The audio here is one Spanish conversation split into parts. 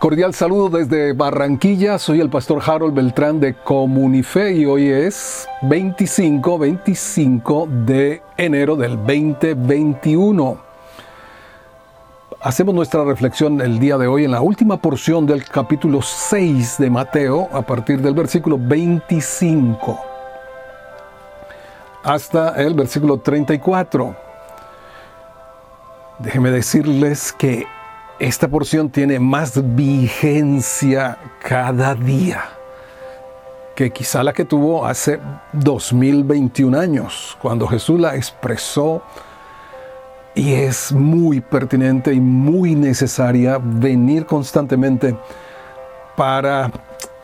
Cordial saludo desde Barranquilla, soy el pastor Harold Beltrán de Comunife y hoy es 25 de enero del 2021. Hacemos nuestra reflexión el día de hoy en la última porción del capítulo 6 de Mateo, a partir del versículo 25 hasta el versículo 34. Déjenme decirles que esta porción tiene más vigencia cada día que quizá la que tuvo hace 2021 años, cuando Jesús la expresó, y es muy pertinente y muy necesaria venir constantemente para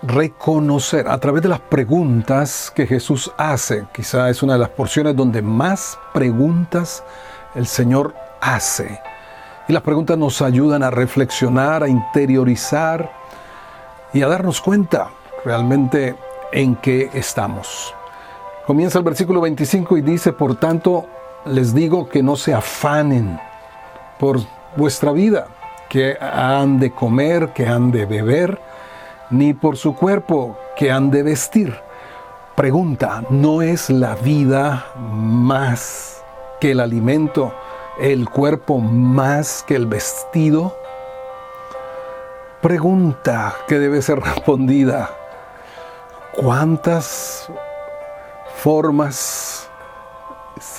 reconocer a través de las preguntas que Jesús hace. Quizá es una de las porciones donde más preguntas el Señor hace. Y las preguntas nos ayudan a reflexionar, a interiorizar y a darnos cuenta realmente en qué estamos. Comienza el versículo 25 y dice: por tanto, les digo que no se afanen por vuestra vida, que han de comer, que han de beber, ni por su cuerpo, que han de vestir. Pregunta: ¿no es la vida más que el alimento, el cuerpo más que el vestido? Pregunta que debe ser respondida. ¿Cuántas formas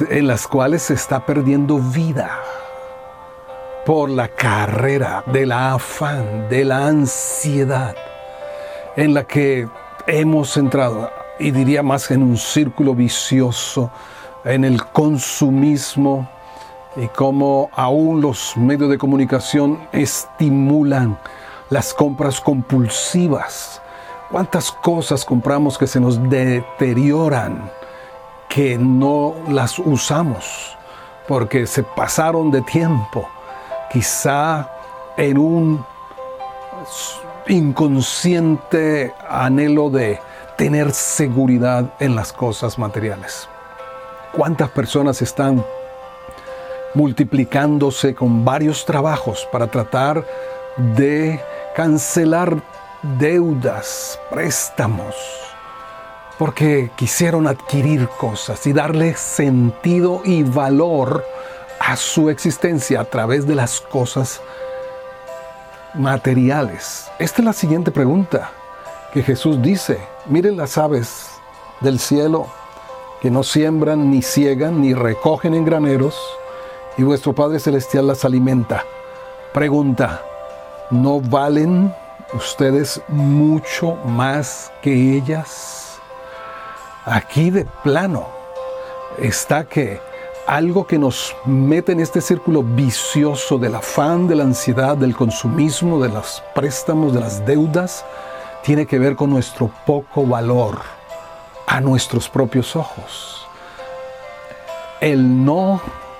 en las cuales se está perdiendo vida por la carrera del afán, de la ansiedad en la que hemos entrado? Y diría más en un círculo vicioso, en el consumismo, y cómo aún los medios de comunicación estimulan las compras compulsivas. ¿Cuántas cosas compramos que se nos deterioran, que no las usamos porque se pasaron de tiempo? Quizá en un inconsciente anhelo de tener seguridad en las cosas materiales. ¿Cuántas personas están multiplicándose con varios trabajos para tratar de cancelar deudas, préstamos, porque quisieron adquirir cosas y darle sentido y valor a su existencia a través de las cosas materiales? Esta es la siguiente pregunta que Jesús dice: miren las aves del cielo, que no siembran, ni siegan, ni recogen en graneros, y vuestro Padre Celestial las alimenta. Pregunta: ¿no valen ustedes mucho más que ellas? Aquí de plano está que algo que nos mete en este círculo vicioso del afán, de la ansiedad, del consumismo, de los préstamos, de las deudas, tiene que ver con nuestro poco valor a nuestros propios ojos. El no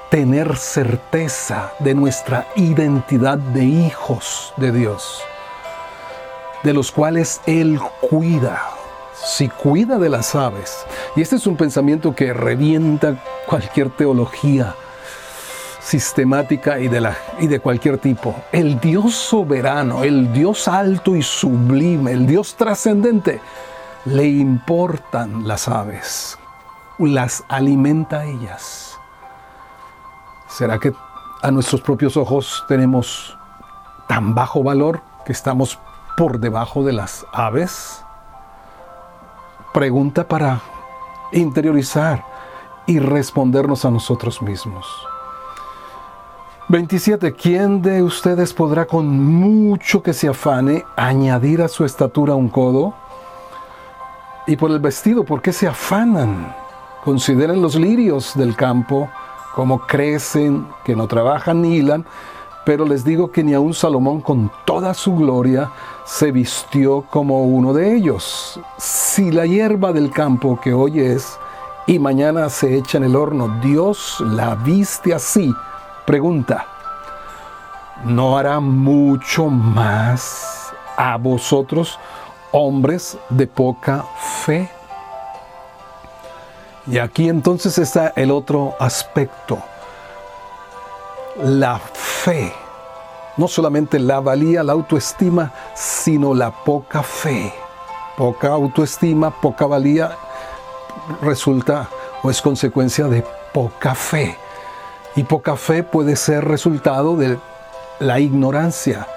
tener certeza de nuestra identidad de hijos de Dios, de los cuales Él cuida. Si cuida de las aves, y este es un pensamiento que revienta cualquier teología sistemática y de cualquier tipo. El Dios soberano, el Dios alto y sublime, el Dios trascendente, le importan las aves, las alimenta a ellas. ¿Será que a nuestros propios ojos tenemos tan bajo valor que estamos por debajo de las aves? Pregunta para interiorizar y respondernos a nosotros mismos. 27. ¿Quién de ustedes podrá con mucho que se afane añadir a su estatura un codo? Y por el vestido, ¿por qué se afanan? Consideren los lirios del campo, como crecen, que no trabajan ni hilan, pero les digo que ni aun Salomón con toda su gloria se vistió como uno de ellos. Si la hierba del campo, que hoy es y mañana se echa en el horno, Dios la viste así, pregunta, ¿no hará mucho más a vosotros, hombres de poca fe? Y aquí entonces está el otro aspecto. La fe no solamente la valía, la autoestima, sino la poca fe. Poca autoestima, poca valía resulta o es consecuencia de poca fe. Y poca fe puede ser resultado de la ignorancia,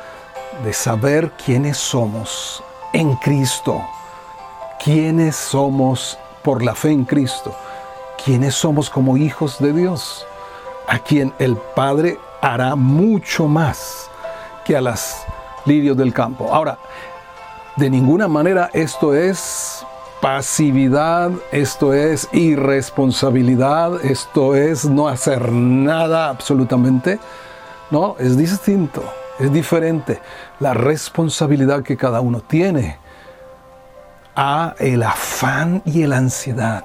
de saber quiénes somos en Cristo, quiénes somos por la fe en Cristo, quiénes somos como hijos de Dios, a quien el Padre hará mucho más que a las lirios del campo. Ahora, de ninguna manera esto es pasividad, esto es irresponsabilidad, esto es no hacer nada absolutamente. No, es distinto, es diferente la responsabilidad que cada uno tiene a el afán y la ansiedad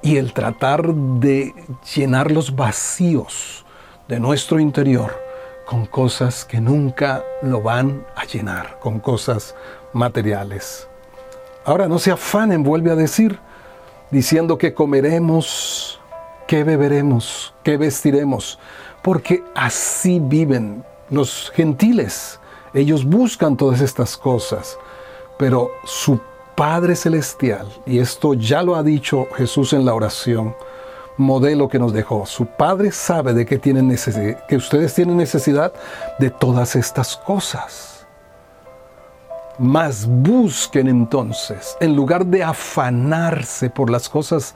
y el tratar de llenar los vacíos de nuestro interior con cosas que nunca lo van a llenar, con cosas materiales. Ahora, no se afanen, vuelve a decir, diciendo que comeremos, que beberemos, que vestiremos, porque así viven los gentiles. Ellos buscan todas estas cosas, pero su Padre Celestial, y esto ya lo ha dicho Jesús en la oración, modelo que nos dejó, su Padre sabe de que tienen necesidad, que ustedes tienen necesidad de todas estas cosas. Mas busquen entonces, en lugar de afanarse por las cosas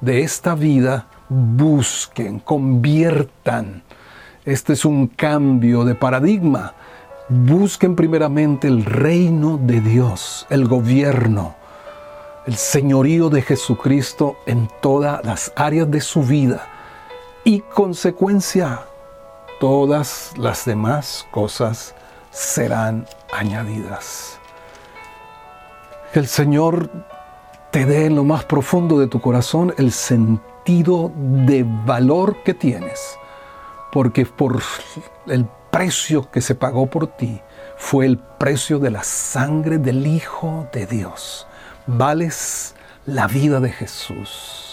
de esta vida, busquen, conviertan. Este es un cambio de paradigma. Busquen primeramente el reino de Dios, el gobierno, el señorío de Jesucristo en todas las áreas de su vida y, consecuencia, todas las demás cosas serán añadidas. Que el Señor te dé en lo más profundo de tu corazón el sentido de valor que tienes, porque por el precio que se pagó por ti fue el precio de la sangre del Hijo de Dios. Vales la vida de Jesús.